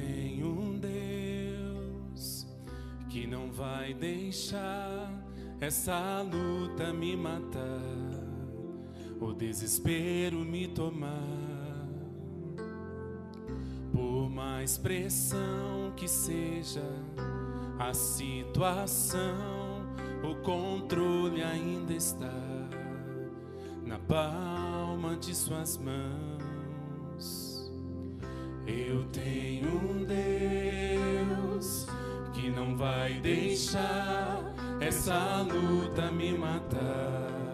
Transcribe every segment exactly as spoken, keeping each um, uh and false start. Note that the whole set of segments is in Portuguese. tem um Deus que não vai deixar essa luta me matar, o desespero me tomar. Por mais pressão que seja a situação, o controle ainda está na palma de suas mãos. Eu tenho um Deus que não vai deixar essa luta me matar,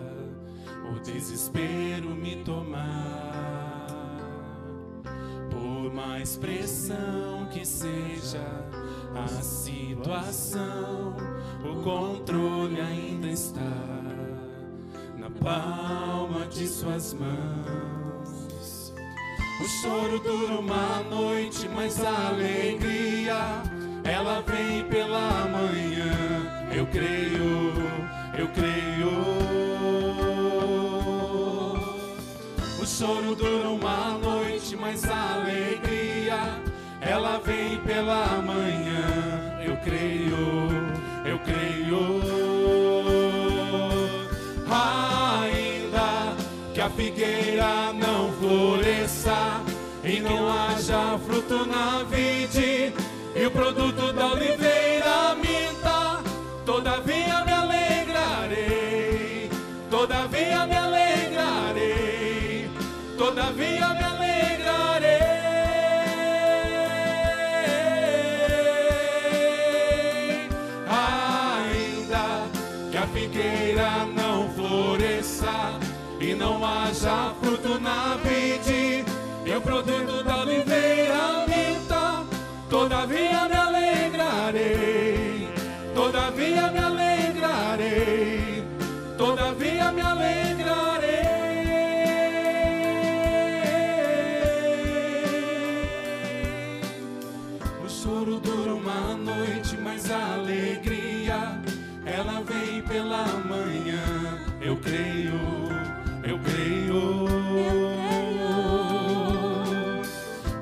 o desespero me tomar. Por mais pressão que seja a situação, o controle ainda está na palma de suas mãos. O choro dura uma noite, mas a alegria, ela vem pela manhã. Eu creio, eu creio. O choro dura uma noite, mas a alegria, ela vem pela manhã. Eu creio, eu creio. Ainda que a figueira não floresça e não haja fruto na vide, e o produto da oliveira minta, todavia me alegrarei, todavia me alegrarei, todavia me alegrarei. Ainda que a figueira não floresça e não haja fruto na vide, e o produto da oliveira minta, todavia me alegrarei, todavia me alegrarei, todavia me alegrarei. O choro dura uma noite, mas a alegria, ela vem pela manhã. Eu creio, eu creio.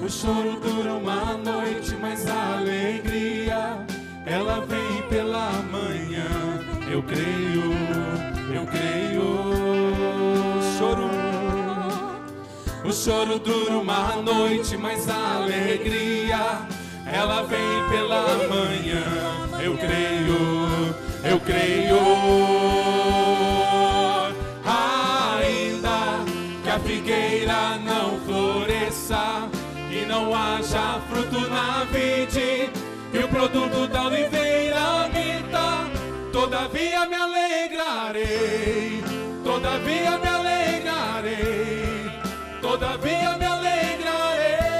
O choro dura uma noite, mas a alegria, ela vem pela manhã. Eu creio, eu creio. O choro, o choro dura uma noite, mas a alegria, ela vem pela manhã. Eu creio, eu creio. Ainda que a figueira não floresça e não haja fruto na vide, e o produto da oliveira minta, todavia me alegrarei, todavia me alegrarei, todavia me alegrarei.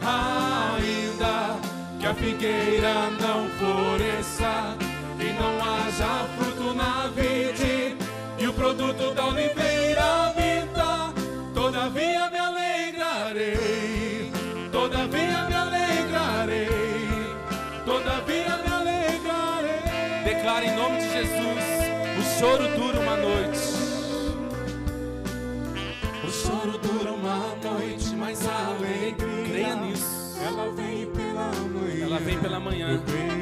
Ainda que a figueira não floresça e não haja fruto na vide, e o produto da oliveira minta, todavia me alegrarei, todavia me alegrarei, todavia me alegrarei. Declara em nome de Jesus: o choro dura uma noite, o choro dura uma noite, mas a alegria, creia nisso, ela vem pela manhã, ela vem pela manhã. Eu creio, eu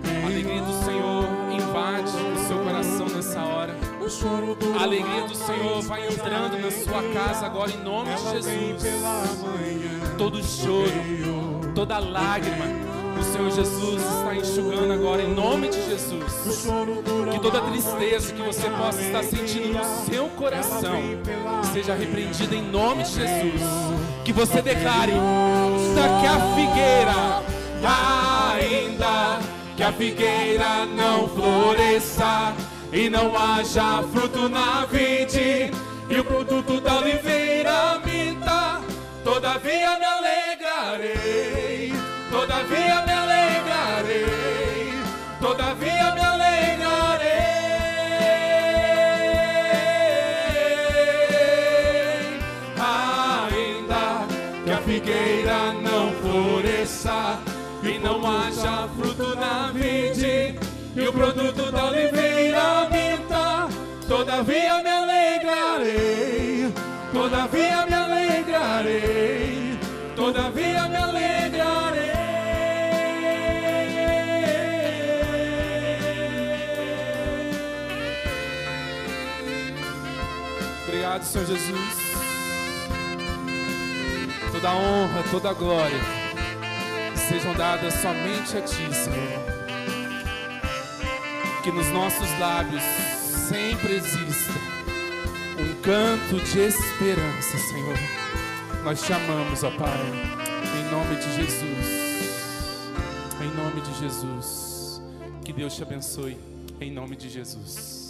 creio. A alegria do Senhor invade o seu coração nessa hora. A alegria do Senhor vai entrando na sua casa agora em nome de Jesus. Todo choro, toda lágrima, o Senhor Jesus está enxugando agora em nome de Jesus. Que toda tristeza que você possa estar sentindo no seu coração seja repreendida em nome de Jesus. Que você declare: ainda que a figueira, ainda que a figueira não floresça e não haja fruto na vide, e o produto da oliveira minta, todavia me alegrarei, todavia me alegrarei, todavia me alegrarei. Ainda que a figueira não floresça e não haja fruto na vide, e o produto da oliveira minta, todavia me alegrarei, todavia me alegrarei. Todavia me alegrarei, todavia me alegrarei. Obrigado, Senhor Jesus. Toda a honra, toda a glória sejam dadas somente a Ti, Senhor. Que nos nossos lábios sempre exista um canto de esperança, Senhor. Nós te amamos, ó Pai, em nome de Jesus. Em nome de Jesus. Que Deus te abençoe, em nome de Jesus.